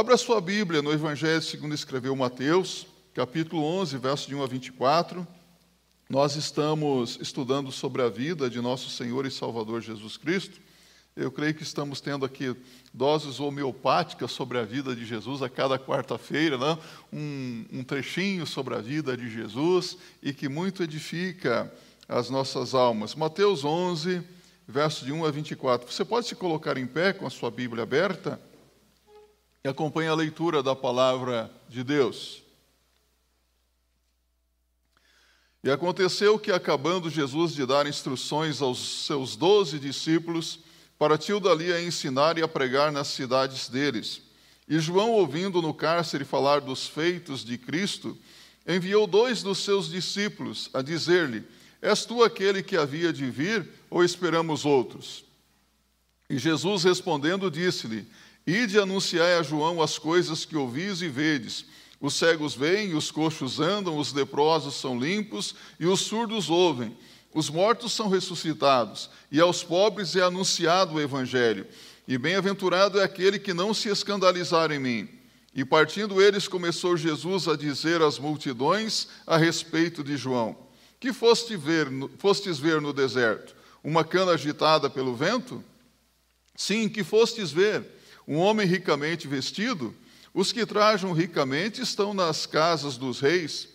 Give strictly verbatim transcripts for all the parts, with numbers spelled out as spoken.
Abra sua Bíblia no Evangelho segundo escreveu Mateus, capítulo onze, verso de um a vinte e quatro. Nós estamos estudando sobre a vida de nosso Senhor e Salvador Jesus Cristo. Eu creio que estamos tendo aqui doses homeopáticas sobre a vida de Jesus a cada quarta-feira, né? um, um trechinho sobre a vida de Jesus e que muito edifica as nossas almas. Mateus onze, verso de um a vinte e quatro. Você pode se colocar em pé com a sua Bíblia aberta e acompanha a leitura da palavra de Deus. E aconteceu que, acabando Jesus de dar instruções aos seus doze discípulos, partiu dali a ensinar e a pregar nas cidades deles. E João, ouvindo no cárcere falar dos feitos de Cristo, enviou dois dos seus discípulos a dizer-lhe: És tu aquele que havia de vir, ou esperamos outros? E Jesus, respondendo, disse-lhe: Ide anunciai a João as coisas que ouvis e vedes. Os cegos veem, os coxos andam, os leprosos são limpos e os surdos ouvem. Os mortos são ressuscitados, e aos pobres é anunciado o Evangelho. E bem-aventurado é aquele que não se escandalizar em mim. E partindo eles, começou Jesus a dizer às multidões a respeito de João: Que foste ver, fostes ver no deserto? Uma cana agitada pelo vento? Sim, que fostes ver? Um homem ricamente vestido? Os que trajam ricamente estão nas casas dos reis.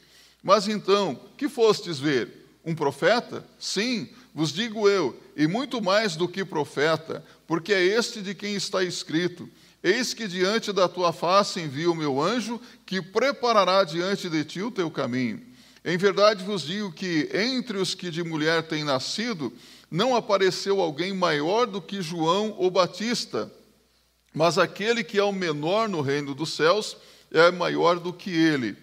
Mas então, que fostes ver? Um profeta? Sim, vos digo eu, e muito mais do que profeta, porque é este de quem está escrito: Eis que diante da tua face envio o meu anjo, que preparará diante de ti o teu caminho. Em verdade vos digo que entre os que de mulher têm nascido, não apareceu alguém maior do que João o Batista, mas aquele que é o menor no reino dos céus é maior do que ele.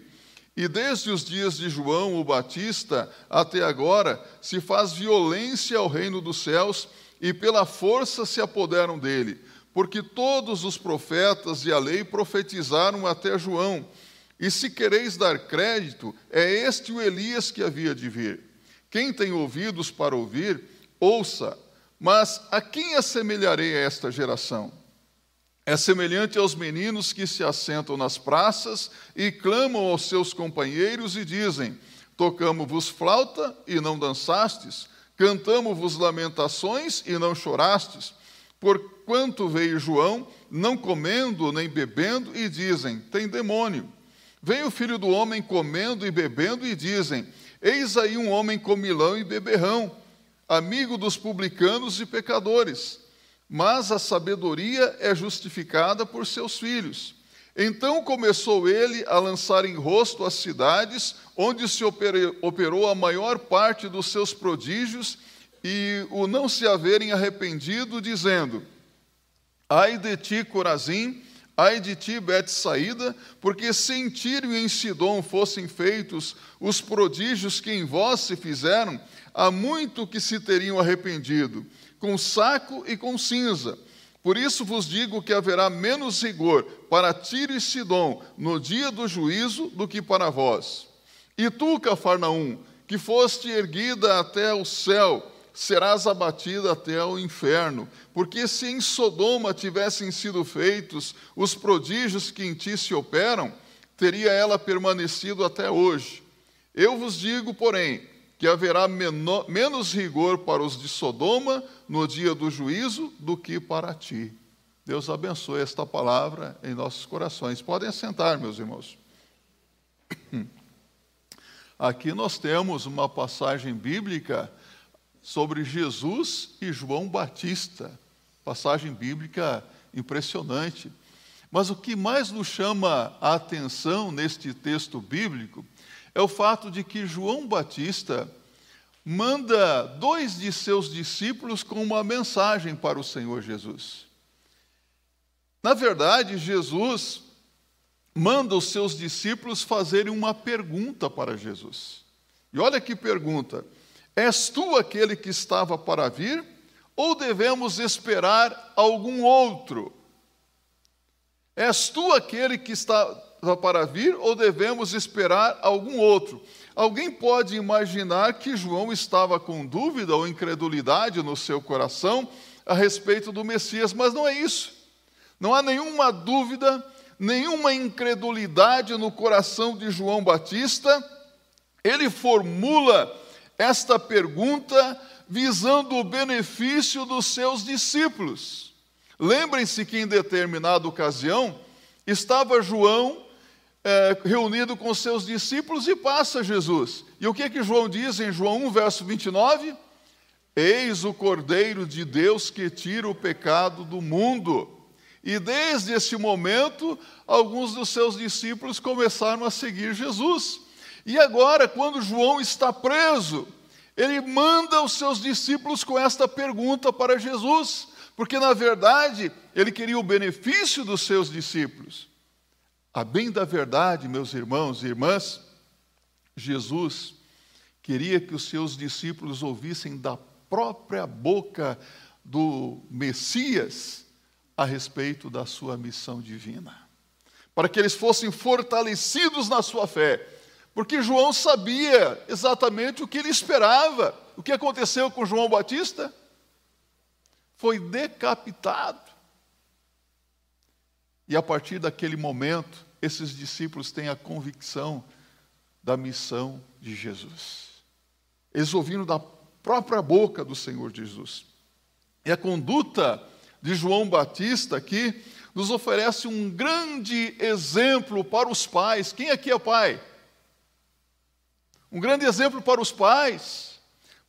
E desde os dias de João o Batista até agora se faz violência ao reino dos céus e pela força se apoderam dele, porque todos os profetas e a lei profetizaram até João. E se quereis dar crédito, é este o Elias que havia de vir. Quem tem ouvidos para ouvir, ouça. Mas a quem assemelharei a esta geração? É semelhante aos meninos que se assentam nas praças e clamam aos seus companheiros e dizem: Tocamo-vos flauta e não dançastes, cantamo-vos lamentações e não chorastes. Porquanto veio João, não comendo nem bebendo, e dizem: Tem demônio. Veio o filho do homem comendo e bebendo, e dizem: Eis aí um homem comilão e beberrão, amigo dos publicanos e pecadores. Mas a sabedoria é justificada por seus filhos. Então começou ele a lançar em rosto as cidades onde se operou a maior parte dos seus prodígios e o não se haverem arrependido, dizendo: Ai de ti, Corazim, ai de ti, Betsaída, porque se em Tiro e em Sidom fossem feitos os prodígios que em vós se fizeram, há muito que se teriam arrependido, com saco e com cinza. Por isso vos digo que haverá menos rigor para Tiro e Sidom no dia do juízo do que para vós. E tu, Cafarnaum, que foste erguida até o céu, serás abatida até o inferno, porque se em Sodoma tivessem sido feitos os prodígios que em ti se operam, teria ela permanecido até hoje. Eu vos digo, porém, que haverá menor, menos rigor para os de Sodoma no dia do juízo do que para ti. Deus abençoe esta palavra em nossos corações. Podem assentar, meus irmãos. Aqui nós temos uma passagem bíblica sobre Jesus e João Batista. Passagem bíblica impressionante. Mas o que mais nos chama a atenção neste texto bíblico é o fato de que João Batista manda dois de seus discípulos com uma mensagem para o Senhor Jesus. Na verdade, Jesus manda os seus discípulos fazerem uma pergunta para Jesus. E olha que pergunta: És tu aquele que estava para vir, ou devemos esperar algum outro? És tu aquele que está para vir, ou devemos esperar algum outro? Alguém pode imaginar que João estava com dúvida ou incredulidade no seu coração a respeito do Messias, mas não é isso. Não há nenhuma dúvida, nenhuma incredulidade no coração de João Batista, ele formula esta pergunta visando o benefício dos seus discípulos. Lembrem-se que em determinada ocasião estava João é, reunido com seus discípulos e passa Jesus. E o que, que João diz em João um, verso vinte e nove? Eis o Cordeiro de Deus que tira o pecado do mundo. E desde esse momento, alguns dos seus discípulos começaram a seguir Jesus. E agora, quando João está preso, ele manda os seus discípulos com esta pergunta para Jesus, porque, na verdade, ele queria o benefício dos seus discípulos. A bem da verdade, meus irmãos e irmãs, Jesus queria que os seus discípulos ouvissem da própria boca do Messias a respeito da sua missão divina, para que eles fossem fortalecidos na sua fé, porque João sabia exatamente o que ele esperava. O que aconteceu com João Batista? Foi decapitado. E a partir daquele momento, esses discípulos têm a convicção da missão de Jesus. Eles ouviram da própria boca do Senhor Jesus. E a conduta de João Batista aqui nos oferece um grande exemplo para os pais. Quem aqui é pai? Um grande exemplo para os pais,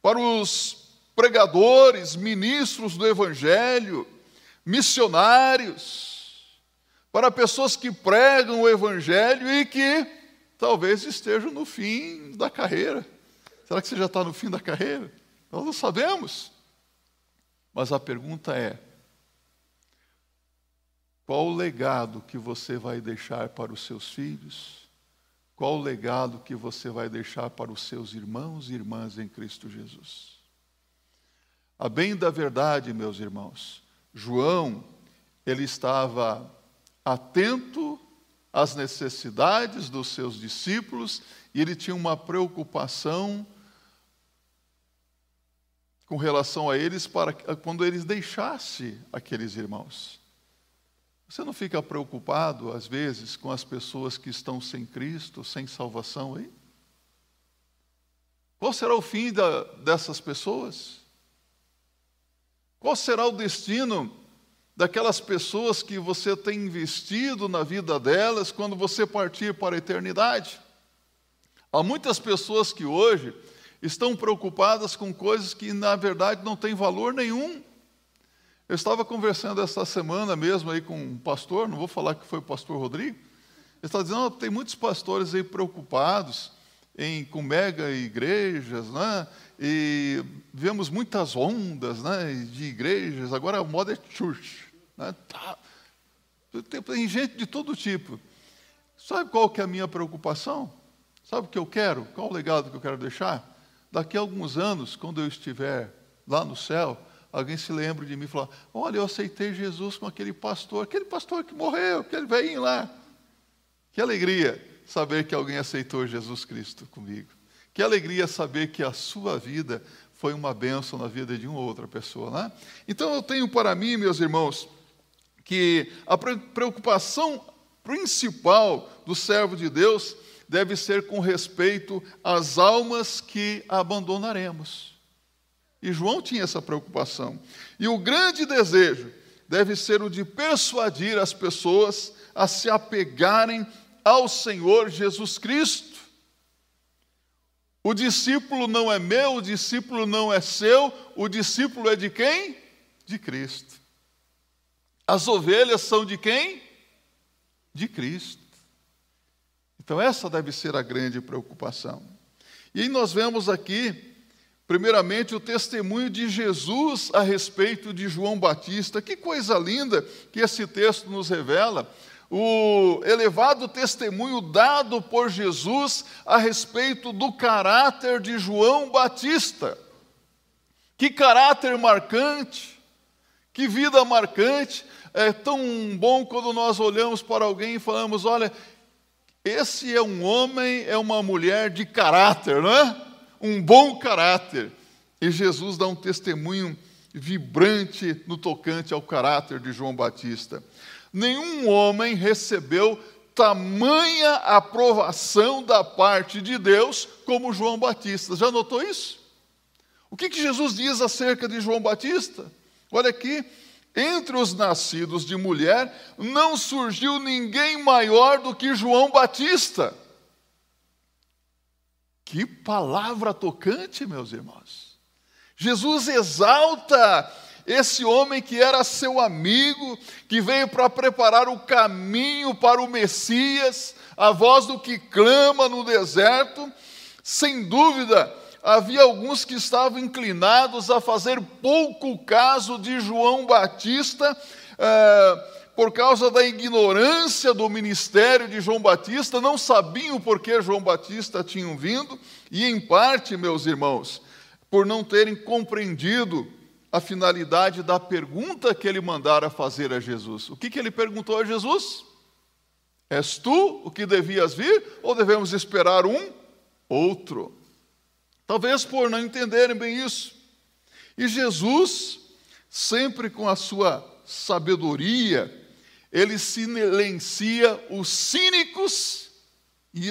para os pregadores, ministros do Evangelho, missionários, para pessoas que pregam o Evangelho e que talvez estejam no fim da carreira. Será que você já está no fim da carreira? Nós não sabemos. Mas a pergunta é, qual o legado que você vai deixar para os seus filhos? Qual o legado que você vai deixar para os seus irmãos e irmãs em Cristo Jesus? A bem da verdade, meus irmãos, João, ele estava atento às necessidades dos seus discípulos e ele tinha uma preocupação com relação a eles para quando eles deixassem aqueles irmãos. Você não fica preocupado, às vezes, com as pessoas que estão sem Cristo, sem salvação aí? Qual será o fim da, dessas pessoas? Qual será o destino daquelas pessoas que você tem investido na vida delas quando você partir para a eternidade? Há muitas pessoas que hoje estão preocupadas com coisas que, na verdade, não têm valor nenhum. Eu estava conversando essa semana mesmo aí com um pastor, não vou falar que foi o pastor Rodrigo, ele está dizendo que tem muitos pastores aí preocupados em, com mega igrejas, né? E vemos muitas ondas, né, de igrejas, agora a moda é church. Né? Tem gente de todo tipo. Sabe qual que é a minha preocupação? Sabe o que eu quero? Qual o legado que eu quero deixar? Daqui a alguns anos, quando eu estiver lá no céu, alguém se lembra de mim e fala, olha, eu aceitei Jesus com aquele pastor, aquele pastor que morreu, aquele velhinho lá. Que alegria saber que alguém aceitou Jesus Cristo comigo. Que alegria saber que a sua vida foi uma bênção na vida de uma outra pessoa, né? Então eu tenho para mim, meus irmãos, que a preocupação principal do servo de Deus deve ser com respeito às almas que abandonaremos. E João tinha essa preocupação. E o grande desejo deve ser o de persuadir as pessoas a se apegarem ao Senhor Jesus Cristo. O discípulo não é meu, o discípulo não é seu, o discípulo é de quem? De Cristo. As ovelhas são de quem? De Cristo. Então essa deve ser a grande preocupação. E nós vemos aqui, primeiramente, o testemunho de Jesus a respeito de João Batista. Que coisa linda que esse texto nos revela. O elevado testemunho dado por Jesus a respeito do caráter de João Batista. Que caráter marcante, que vida marcante. É tão bom quando nós olhamos para alguém e falamos, olha, esse é um homem, é uma mulher de caráter, não é? Um bom caráter. E Jesus dá um testemunho vibrante no tocante ao caráter de João Batista. nenhum homem recebeu tamanha aprovação da parte de Deus como João Batista. Já notou isso? O que que Jesus diz acerca de João Batista? Olha aqui, entre os nascidos de mulher, não surgiu ninguém maior do que João Batista. Que palavra tocante, meus irmãos. Jesus exalta esse homem que era seu amigo, que veio para preparar o caminho para o Messias, a voz do que clama no deserto. Sem dúvida, havia alguns que estavam inclinados a fazer pouco caso de João Batista, eh, por causa da ignorância do ministério de João Batista, não sabiam por que João Batista tinham vindo, e em parte, meus irmãos, por não terem compreendido a finalidade da pergunta que ele mandara fazer a Jesus. O que que ele perguntou a Jesus? És tu o que devias vir, ou devemos esperar um outro? Talvez por não entenderem bem isso. E Jesus, sempre com a sua sabedoria, ele silencia os cínicos e,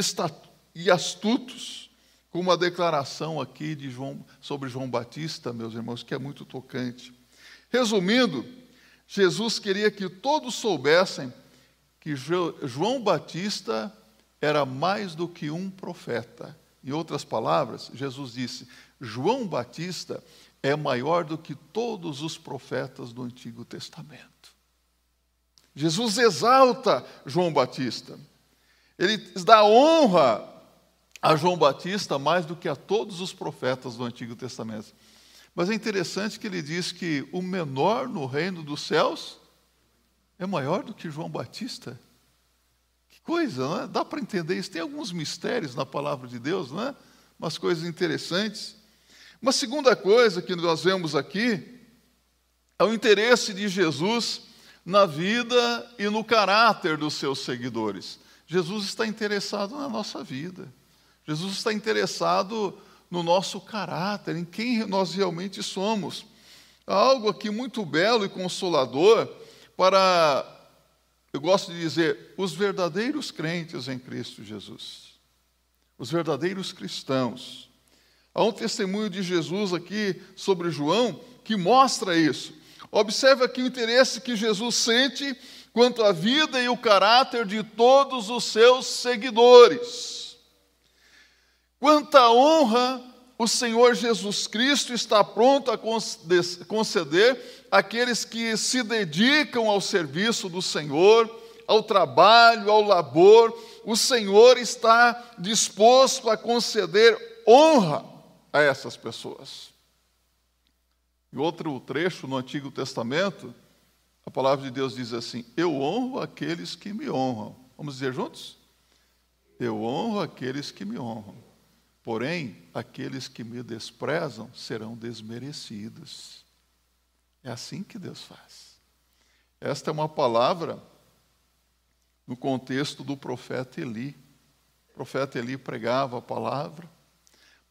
e astutos, com uma declaração aqui de João, sobre João Batista, meus irmãos, que é muito tocante. Resumindo, Jesus queria que todos soubessem que João Batista era mais do que um profeta. Em outras palavras, Jesus disse, João Batista é maior do que todos os profetas do Antigo Testamento. Jesus exalta João Batista. Ele dá honra a João Batista mais do que a todos os profetas do Antigo Testamento. Mas é interessante que ele diz que o menor no reino dos céus é maior do que João Batista. Que coisa, não é? Dá para entender isso. Tem alguns mistérios na palavra de Deus, não é? Umas coisas interessantes. Uma segunda coisa que nós vemos aqui é o interesse de Jesus na vida e no caráter dos seus seguidores. Jesus está interessado na nossa vida. Jesus está interessado no nosso caráter, em quem nós realmente somos. Há algo aqui muito belo e consolador para, eu gosto de dizer, os verdadeiros crentes em Cristo Jesus, os verdadeiros cristãos. Há um testemunho de Jesus aqui sobre João que mostra isso. Observe aqui o interesse que Jesus sente quanto à vida e o caráter de todos os seus seguidores. Quanta honra o Senhor Jesus Cristo está pronto a conceder àqueles que se dedicam ao serviço do Senhor, ao trabalho, ao labor. O Senhor está disposto a conceder honra a essas pessoas. Em outro trecho no Antigo Testamento, a palavra de Deus diz assim, eu honro aqueles que me honram. Vamos dizer juntos? Eu honro aqueles que me honram. Porém, aqueles que me desprezam serão desmerecidos. É assim que Deus faz. Esta é uma palavra no contexto do profeta Eli. O profeta Eli pregava a palavra,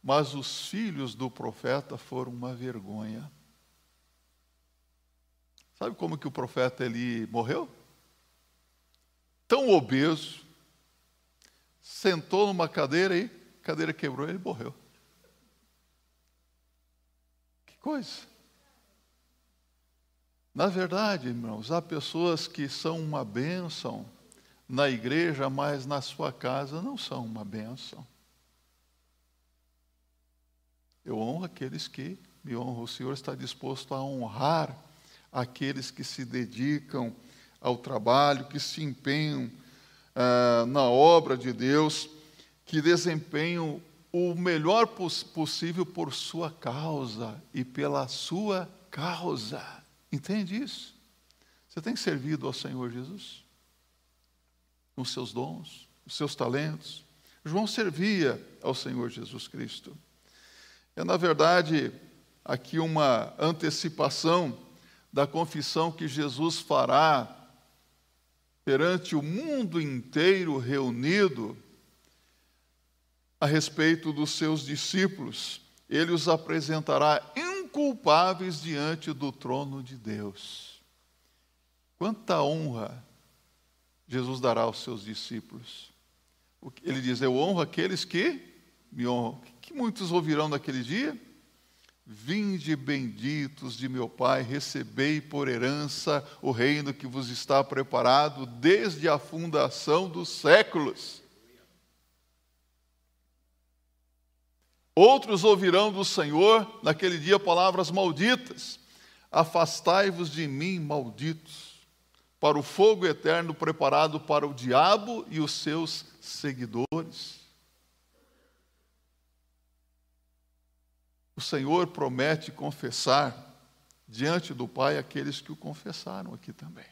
mas os filhos do profeta foram uma vergonha. Sabe como que o profeta Eli morreu? Tão obeso, sentou numa cadeira e a cadeira quebrou e ele morreu. Que coisa! Na verdade, irmãos, há pessoas que são uma bênção na igreja, mas na sua casa não são uma bênção. Eu honro aqueles que me honram. O Senhor está disposto a honrar aqueles que se dedicam ao trabalho, que se empenham ah, na obra de Deus, que desempenham o melhor poss- possível por sua causa e pela sua causa. Entende isso? Você tem servido ao Senhor Jesus? Com seus dons, os seus talentos. João servia ao Senhor Jesus Cristo. É, na verdade, aqui uma antecipação da confissão que Jesus fará perante o mundo inteiro reunido a respeito dos seus discípulos. Ele os apresentará inculpáveis diante do trono de Deus. Quanta honra Jesus dará aos seus discípulos. Ele diz, eu honro aqueles que me honram. O que muitos ouvirão naquele dia? Vinde, benditos de meu Pai, recebei por herança o reino que vos está preparado desde a fundação dos séculos. Outros ouvirão do Senhor naquele dia palavras malditas. Afastai-vos de mim, malditos, para o fogo eterno preparado para o diabo e os seus seguidores. O Senhor promete confessar diante do Pai aqueles que o confessaram aqui também.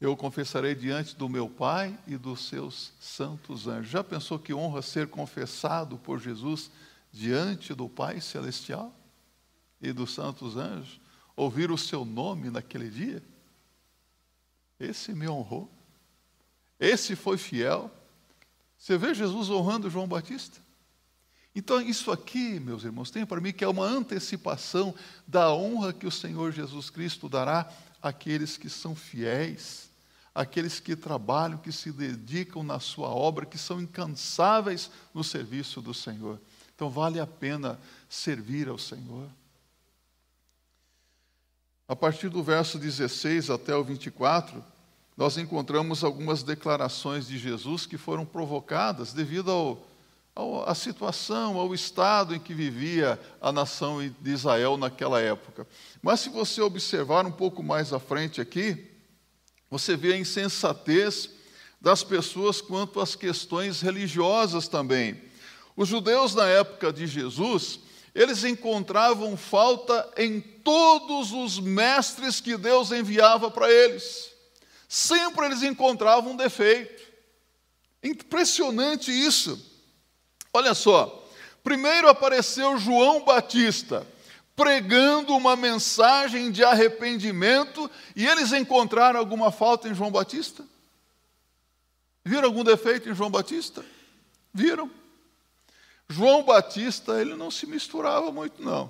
Eu confessarei diante do meu Pai e dos seus santos anjos. Já pensou que honra ser confessado por Jesus diante do Pai Celestial e dos santos anjos? Ouvir o seu nome naquele dia? Esse me honrou. Esse foi fiel. Você vê Jesus honrando João Batista? Então, isso aqui, meus irmãos, tem para mim que é uma antecipação da honra que o Senhor Jesus Cristo dará àqueles que são fiéis, àqueles que trabalham, que se dedicam na sua obra, que são incansáveis no serviço do Senhor. Então, vale a pena servir ao Senhor. A partir do verso dezesseis até o vinte e quatro, nós encontramos algumas declarações de Jesus que foram provocadas devido ao, ao, à situação, ao estado em que vivia a nação de Israel naquela época. Mas se você observar um pouco mais à frente aqui, você vê a insensatez das pessoas quanto às questões religiosas também. Os judeus, na época de Jesus, eles encontravam falta em todos os mestres que Deus enviava para eles. Sempre eles encontravam um defeito. Impressionante isso. Olha só, primeiro apareceu João Batista, pregando uma mensagem de arrependimento, e eles encontraram alguma falta em João Batista? Viram algum defeito em João Batista? Viram? João Batista, ele não se misturava muito, não.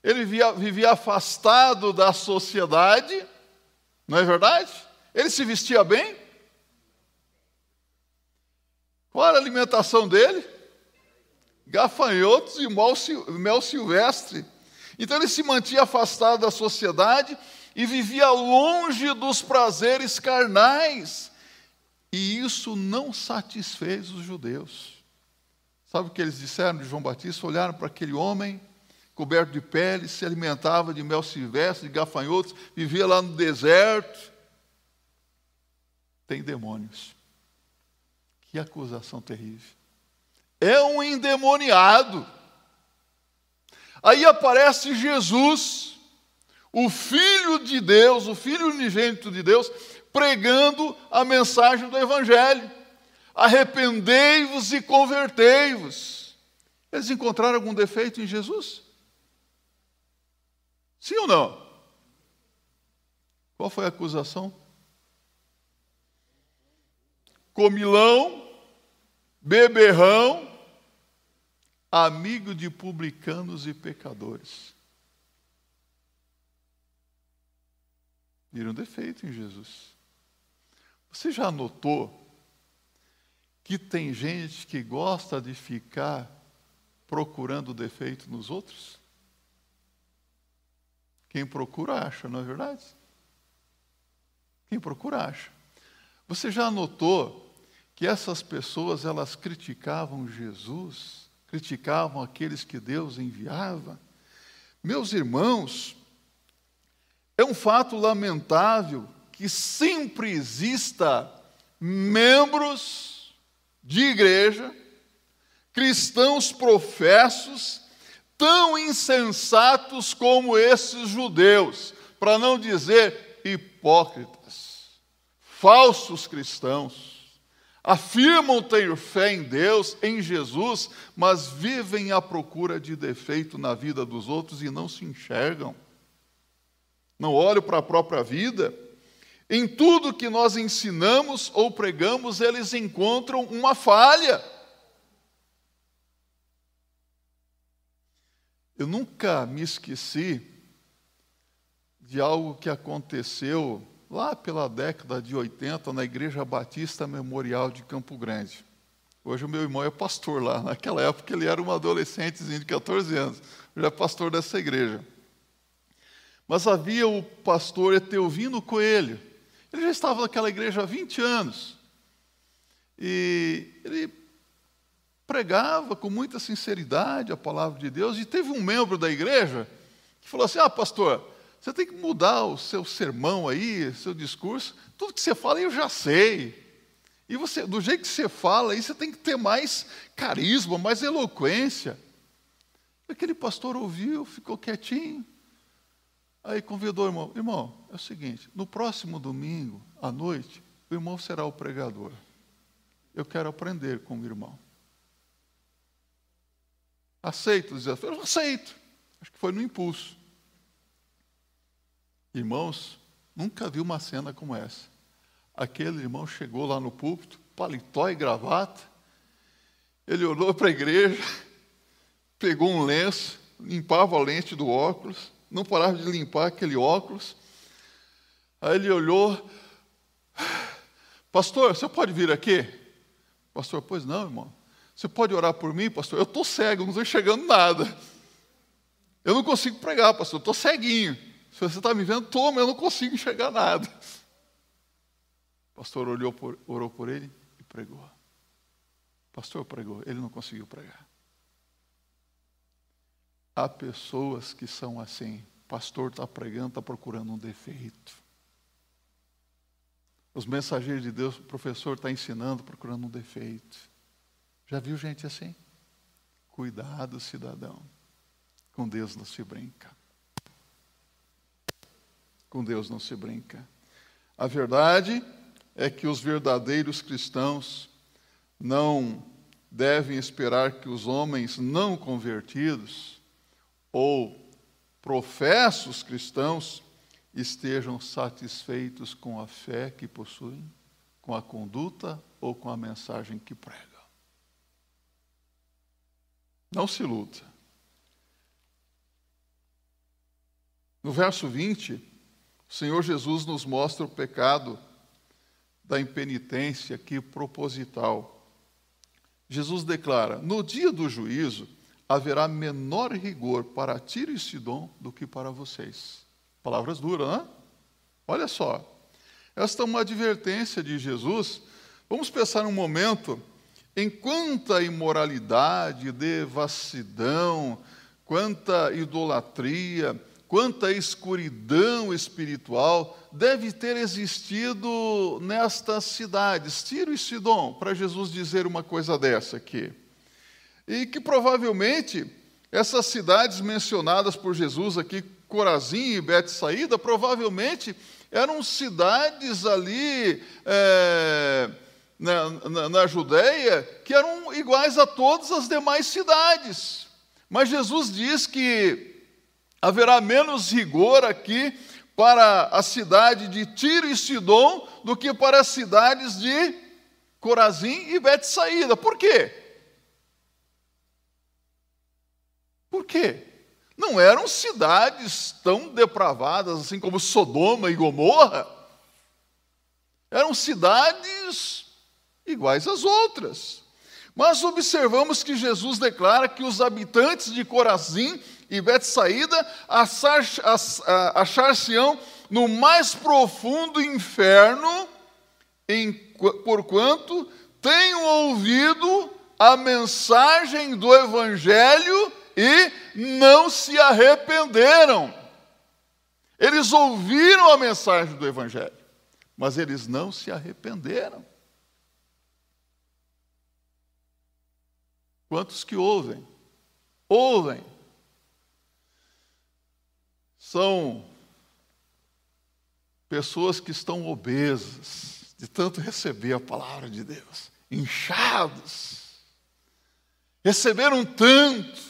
Ele via, vivia afastado da sociedade, não é verdade? Ele se vestia bem? Qual era a alimentação dele? Gafanhotos e mel silvestre. Então ele se mantinha afastado da sociedade e vivia longe dos prazeres carnais. E isso não satisfez os judeus. Sabe o que eles disseram de João Batista? Olharam para aquele homem coberto de pele, se alimentava de mel silvestre, de gafanhotos, vivia lá no deserto. Tem demônios. Que acusação terrível. É um endemoniado. Aí aparece Jesus, o Filho de Deus, o Filho unigênito de Deus, pregando a mensagem do Evangelho. Arrependei-vos e convertei-vos. Eles encontraram algum defeito em Jesus? Sim ou não? Qual foi a acusação? Comilão, beberrão, amigo de publicanos e pecadores. Viram defeito em Jesus. Você já notou que tem gente que gosta de ficar procurando defeito nos outros? Quem procura acha, não é verdade? Quem procura acha. Você já notou que essas pessoas, elas criticavam Jesus, criticavam aqueles que Deus enviava? Meus irmãos, é um fato lamentável que sempre exista membros de igreja, cristãos professos, tão insensatos como esses judeus, para não dizer hipócritas, falsos cristãos, afirmam ter fé em Deus, em Jesus, mas vivem à procura de defeito na vida dos outros e não se enxergam, não olham para a própria vida. Em tudo que nós ensinamos ou pregamos, eles encontram uma falha. Eu nunca me esqueci de algo que aconteceu lá pela década de oitenta na Igreja Batista Memorial de Campo Grande. Hoje o meu irmão é pastor lá. Naquela época ele era um adolescentezinho de quatorze anos. Ele é pastor dessa igreja. Mas havia o pastor Eteuvino Coelho. Ele já estava naquela igreja há vinte anos. E ele pregava com muita sinceridade a palavra de Deus. E teve um membro da igreja que falou assim: ah, pastor, você tem que mudar o seu sermão aí, o seu discurso. Tudo que você fala eu já sei. E você, do jeito que você fala, aí você tem que ter mais carisma, mais eloquência. E aquele pastor ouviu, ficou quietinho. Aí convidou o irmão. Irmão, é o seguinte, no próximo domingo, à noite, o irmão será o pregador. Eu quero aprender com o irmão. Aceito o desafio? Eu aceito. Acho que foi no impulso. Irmãos, nunca vi uma cena como essa. Aquele irmão chegou lá no púlpito, paletó e gravata, ele olhou para a igreja, pegou um lenço, limpava a lente do óculos, não parava de limpar aquele óculos. Aí ele olhou: pastor, você pode vir aqui? Pastor: pois não, irmão. Você pode orar por mim, pastor? Eu estou cego, não estou enxergando nada. Eu não consigo pregar, pastor, eu estou ceguinho. Se você está me vendo, toma, eu não consigo enxergar nada. O pastor olhou por, orou por ele e pregou. O pastor pregou, ele não conseguiu pregar. Há pessoas que são assim. O pastor está pregando, está procurando um defeito. Os mensageiros de Deus, o professor está ensinando, procurando um defeito. Já viu gente assim? Cuidado, cidadão. Com Deus não se brinca. Com Deus não se brinca. A verdade é que os verdadeiros cristãos não devem esperar que os homens não convertidos ou professos cristãos estejam satisfeitos com a fé que possuem, com a conduta ou com a mensagem que pregam. Não se iluda. No verso vinte, o Senhor Jesus nos mostra o pecado da impenitência aqui proposital. Jesus declara: no dia do juízo haverá menor rigor para Tiro e Sidom do que para vocês. Palavras duras, não é? Olha só, esta é uma advertência de Jesus. Vamos pensar um momento em quanta imoralidade, devassidão, quanta idolatria, quanta escuridão espiritual deve ter existido nestas cidades, Tiro e Sidom, para Jesus dizer uma coisa dessa aqui. E que provavelmente essas cidades mencionadas por Jesus aqui, Corazim e Betsaída, provavelmente eram cidades ali é, na, na, na Judéia que eram iguais a todas as demais cidades. Mas Jesus diz que haverá menos rigor aqui para a cidade de Tiro e Sidom do que para as cidades de Corazim e Betsaída. Por quê? Por quê? Não eram cidades tão depravadas assim como Sodoma e Gomorra. Eram cidades iguais às outras. Mas observamos que Jesus declara que os habitantes de Corazim e Betsaída achar-se-ão no mais profundo inferno, em, porquanto tenham ouvido a mensagem do Evangelho e não se arrependeram. Eles ouviram a mensagem do Evangelho, mas eles não se arrependeram. Quantos que ouvem? Ouvem. São pessoas que estão obesas de tanto receber a palavra de Deus, inchados, receberam tanto,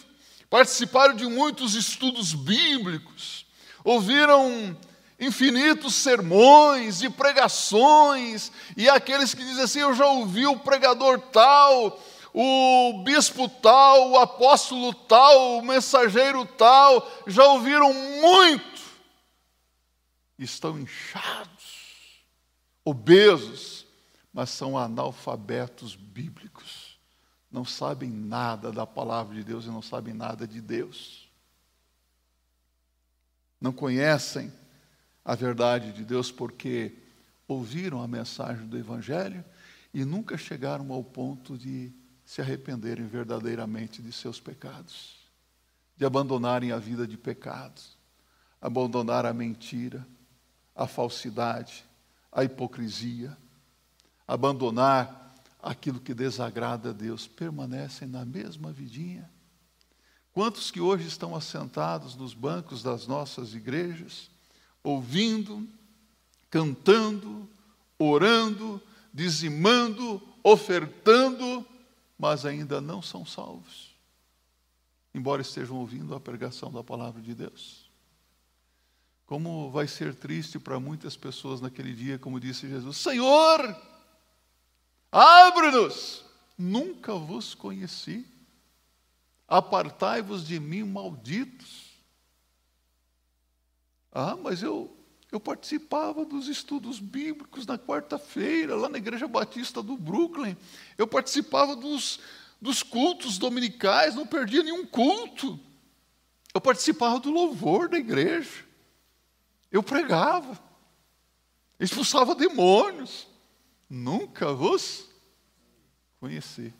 participaram de muitos estudos bíblicos, ouviram infinitos sermões e pregações, e aqueles que dizem assim: eu já ouvi o pregador tal, o bispo tal, o apóstolo tal, o mensageiro tal, já ouviram muito, estão inchados, obesos, mas são analfabetos bíblicos. Não sabem nada da palavra de Deus e não sabem nada de Deus. Não conhecem a verdade de Deus porque ouviram a mensagem do Evangelho e nunca chegaram ao ponto de se arrependerem verdadeiramente de seus pecados, de abandonarem a vida de pecados, abandonar a mentira, a falsidade, a hipocrisia, abandonar aquilo que desagrada a Deus, permanecem na mesma vidinha. Quantos que hoje estão assentados nos bancos das nossas igrejas, ouvindo, cantando, orando, dizimando, ofertando, mas ainda não são salvos, embora estejam ouvindo a pregação da palavra de Deus. Como vai ser triste para muitas pessoas naquele dia, como disse Jesus: Senhor, abre-nos, nunca vos conheci, apartai-vos de mim, malditos. Ah, mas eu, eu participava dos estudos bíblicos na quarta-feira, lá na Igreja Batista do Brooklyn, eu participava dos, dos cultos dominicais, não perdia nenhum culto, eu participava do louvor da igreja, eu pregava, expulsava demônios, nunca vos conheci.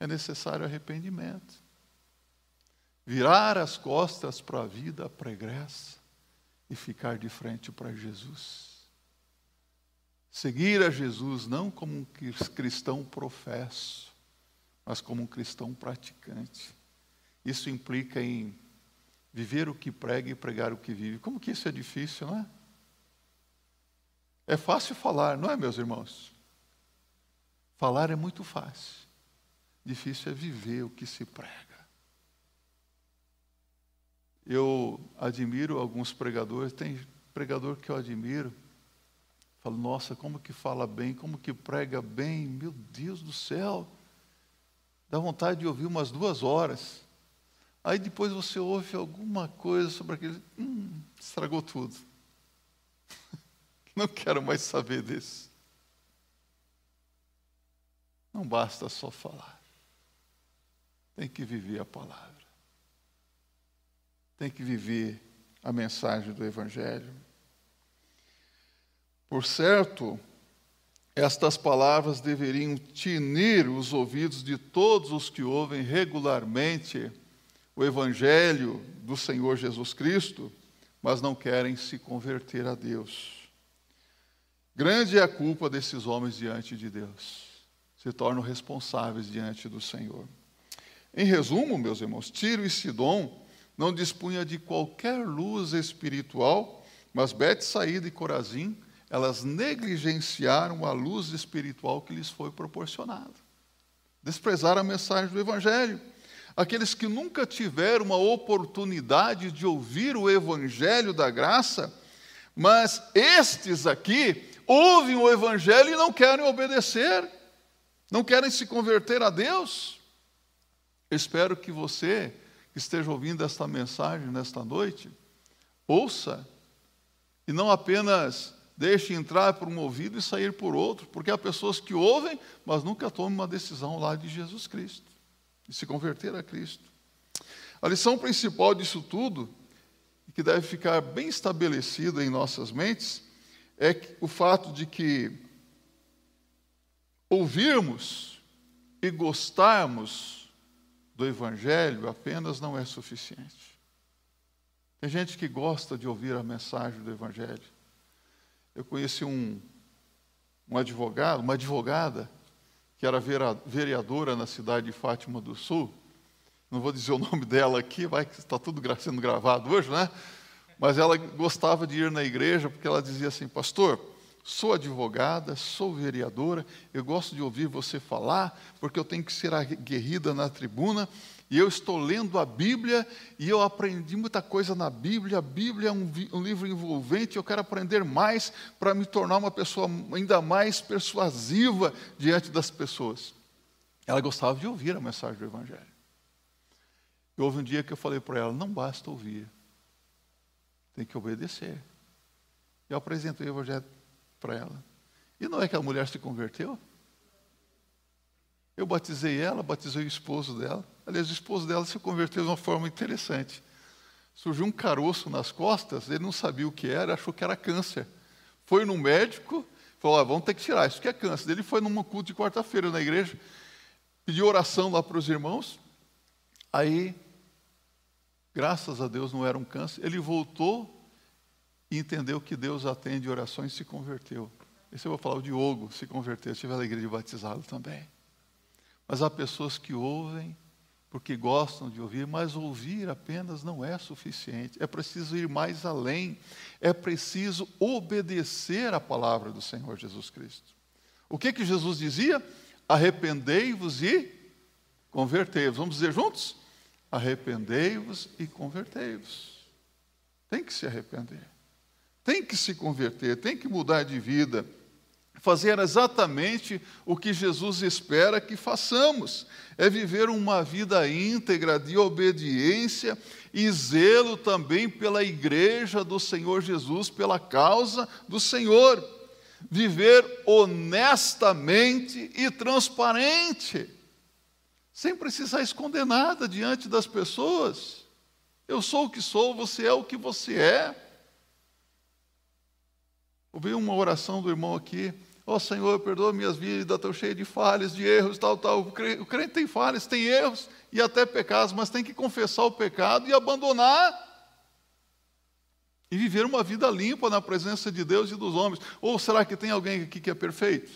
É necessário arrependimento. Virar as costas para a vida pregressa e ficar de frente para Jesus. Seguir a Jesus não como um cristão professo, mas como um cristão praticante. Isso implica em viver o que prega e pregar o que vive. Como que isso é difícil, não é? É fácil falar, não é, meus irmãos? Falar é muito fácil. Difícil é viver o que se prega. Eu admiro alguns pregadores, tem pregador que eu admiro, falo, nossa, como que fala bem, como que prega bem, meu Deus do céu. Dá vontade de ouvir umas duas horas. Aí depois você ouve alguma coisa sobre aquele, hum, estragou tudo. Não quero mais saber disso. Não basta só falar. Tem que viver a palavra. Tem que viver a mensagem do Evangelho. Por certo, estas palavras deveriam tinir os ouvidos de todos os que ouvem regularmente o Evangelho do Senhor Jesus Cristo, mas não querem se converter a Deus. Grande é a culpa desses homens diante de Deus. Se tornam responsáveis diante do Senhor. Em resumo, meus irmãos, Tiro e Sidom não dispunha de qualquer luz espiritual, mas Betsaída e Corazim, elas negligenciaram a luz espiritual que lhes foi proporcionada. Desprezaram a mensagem do Evangelho. Aqueles que nunca tiveram uma oportunidade de ouvir o Evangelho da graça, mas estes aqui ouvem o Evangelho e não querem obedecer, não querem se converter a Deus. Eu espero que você, que esteja ouvindo esta mensagem nesta noite, ouça e não apenas deixe entrar por um ouvido e sair por outro, porque há pessoas que ouvem, mas nunca tomam uma decisão lá de Jesus Cristo, de se converter a Cristo. A lição principal disso tudo, que deve ficar bem estabelecido em nossas mentes, é o fato de que ouvirmos e gostarmos do Evangelho apenas não é suficiente. Tem gente que gosta de ouvir a mensagem do Evangelho. Eu conheci um, um advogado, uma advogada, que era vereadora na cidade de Fátima do Sul. Não vou dizer o nome dela aqui, vai que está tudo sendo gravado hoje, né? Mas ela gostava de ir na igreja porque ela dizia assim: pastor, sou advogada, sou vereadora, eu gosto de ouvir você falar, porque eu tenho que ser aguerrida na tribuna, e eu estou lendo a Bíblia, e eu aprendi muita coisa na Bíblia, a Bíblia é um, um livro envolvente, eu quero aprender mais para me tornar uma pessoa ainda mais persuasiva diante das pessoas. Ela gostava de ouvir a mensagem do Evangelho. Houve um dia que eu falei para ela, não basta ouvir, tem que obedecer. Eu apresentei o evangelho para ela. E não é que a mulher se converteu? Eu batizei ela, batizei o esposo dela. Aliás, o esposo dela se converteu de uma forma interessante. Surgiu um caroço nas costas, ele não sabia o que era, achou que era câncer. Foi no médico, falou, ah, vamos ter que tirar, isso que é câncer. Ele foi num culto de quarta-feira na igreja, pediu oração lá para os irmãos. Aí, graças a Deus, não era um câncer. Ele voltou e entendeu que Deus atende orações e se converteu. Esse eu vou falar, o Diogo se converteu, eu tive a alegria de batizá-lo também. Mas há pessoas que ouvem porque gostam de ouvir, mas ouvir apenas não é suficiente. É preciso ir mais além. É preciso obedecer à palavra do Senhor Jesus Cristo. O que que Jesus dizia? Arrependei-vos e convertei-vos. Vamos dizer juntos? Arrependei-vos e convertei-vos. Tem que se arrepender. Tem que se converter, tem que mudar de vida. Fazer exatamente o que Jesus espera que façamos. É viver uma vida íntegra de obediência e zelo também pela igreja do Senhor Jesus, pela causa do Senhor. Viver honestamente e transparente, sem precisar esconder nada diante das pessoas. Eu sou o que sou, você é o que você é. Ouvi uma oração do irmão aqui. Ó, Senhor, perdoa minhas vidas, estou cheio de falhas, de erros, tal, tal. O crente tem falhas, tem erros e até pecados, mas tem que confessar o pecado e abandonar. E viver uma vida limpa na presença de Deus e dos homens. Ou será que tem alguém aqui que é perfeito?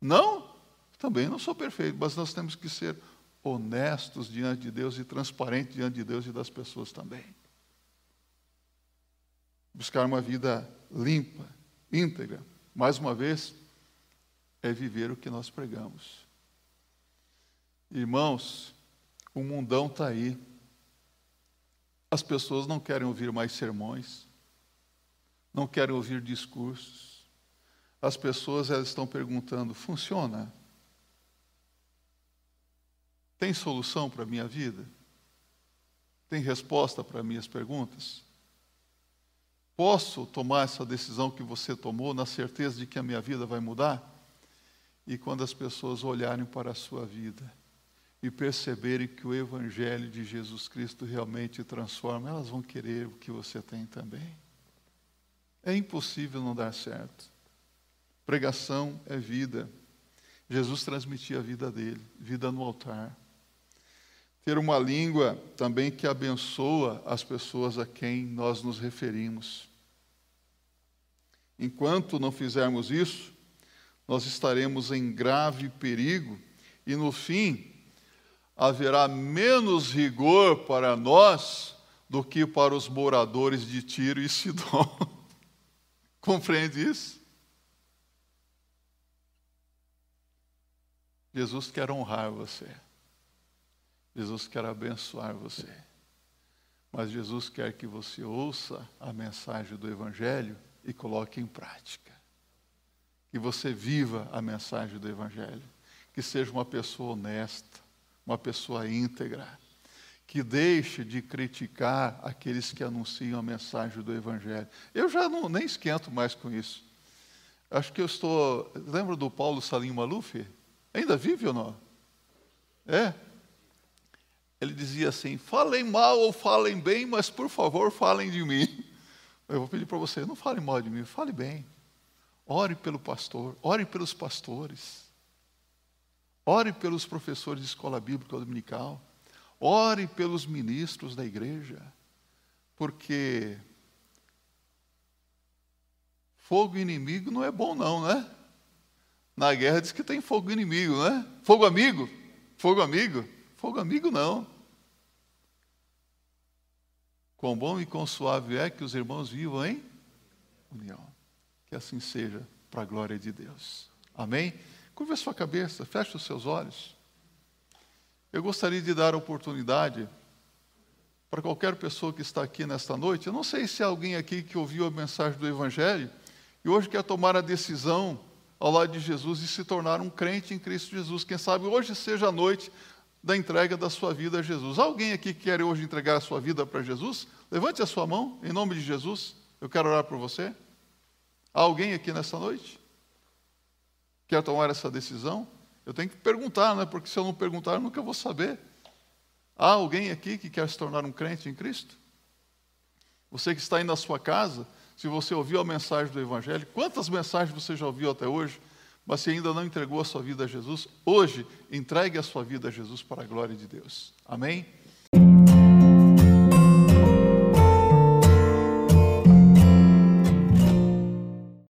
Não? Também não sou perfeito, mas nós temos que ser honestos diante de Deus e transparentes diante de Deus e das pessoas também. Buscar uma vida limpa, íntegra, mais uma vez, é viver o que nós pregamos. Irmãos, o mundão está aí. As pessoas não querem ouvir mais sermões, não querem ouvir discursos. As pessoas, elas estão perguntando, funciona? Tem solução para a minha vida? Tem resposta para minhas perguntas? Posso tomar essa decisão que você tomou na certeza de que a minha vida vai mudar? E quando as pessoas olharem para a sua vida e perceberem que o evangelho de Jesus Cristo realmente transforma, elas vão querer o que você tem também. É impossível não dar certo. Pregação é vida. Jesus transmitia a vida dele, vida no altar. Ter uma língua também que abençoa as pessoas a quem nós nos referimos. Enquanto não fizermos isso, nós estaremos em grave perigo e, no fim, haverá menos rigor para nós do que para os moradores de Tiro e Sidom. Compreende isso? Jesus quer honrar você. Jesus quer abençoar você, mas Jesus quer que você ouça a mensagem do evangelho e coloque em prática. Que você viva a mensagem do evangelho, que seja uma pessoa honesta, uma pessoa íntegra, que deixe de criticar aqueles que anunciam a mensagem do evangelho. Eu já não, nem esquento mais com isso. Acho que eu estou... Lembra do Paulo Salim Maluf? Ainda vive ou não? É? Ele dizia assim, falem mal ou falem bem, mas, por favor, falem de mim. Eu vou pedir para você, não fale mal de mim, fale bem. Ore pelo pastor, ore pelos pastores. Ore pelos professores de escola bíblica dominical. Ore pelos ministros da igreja. Porque fogo inimigo não é bom não, né? Na guerra diz que tem fogo inimigo, né? Fogo amigo? Fogo amigo? Fogo amigo não. Quão bom e quão suave é que os irmãos vivam em união. Que assim seja, para a glória de Deus. Amém? Curva a sua cabeça, feche os seus olhos. Eu gostaria de dar a oportunidade para qualquer pessoa que está aqui nesta noite. Eu não sei se há alguém aqui que ouviu a mensagem do evangelho e hoje quer tomar a decisão ao lado de Jesus e se tornar um crente em Cristo Jesus. Quem sabe hoje seja a noite da entrega da sua vida a Jesus. Alguém aqui que quer hoje entregar a sua vida para Jesus? Levante a sua mão, em nome de Jesus, eu quero orar por você. Há alguém aqui nessa noite? Quer tomar essa decisão? Eu tenho que perguntar, né? Porque se eu não perguntar, eu nunca vou saber. Há alguém aqui que quer se tornar um crente em Cristo? Você que está aí na sua casa, se você ouviu a mensagem do Evangelho, quantas mensagens você já ouviu até hoje, mas se ainda não entregou a sua vida a Jesus, hoje entregue a sua vida a Jesus para a glória de Deus. Amém?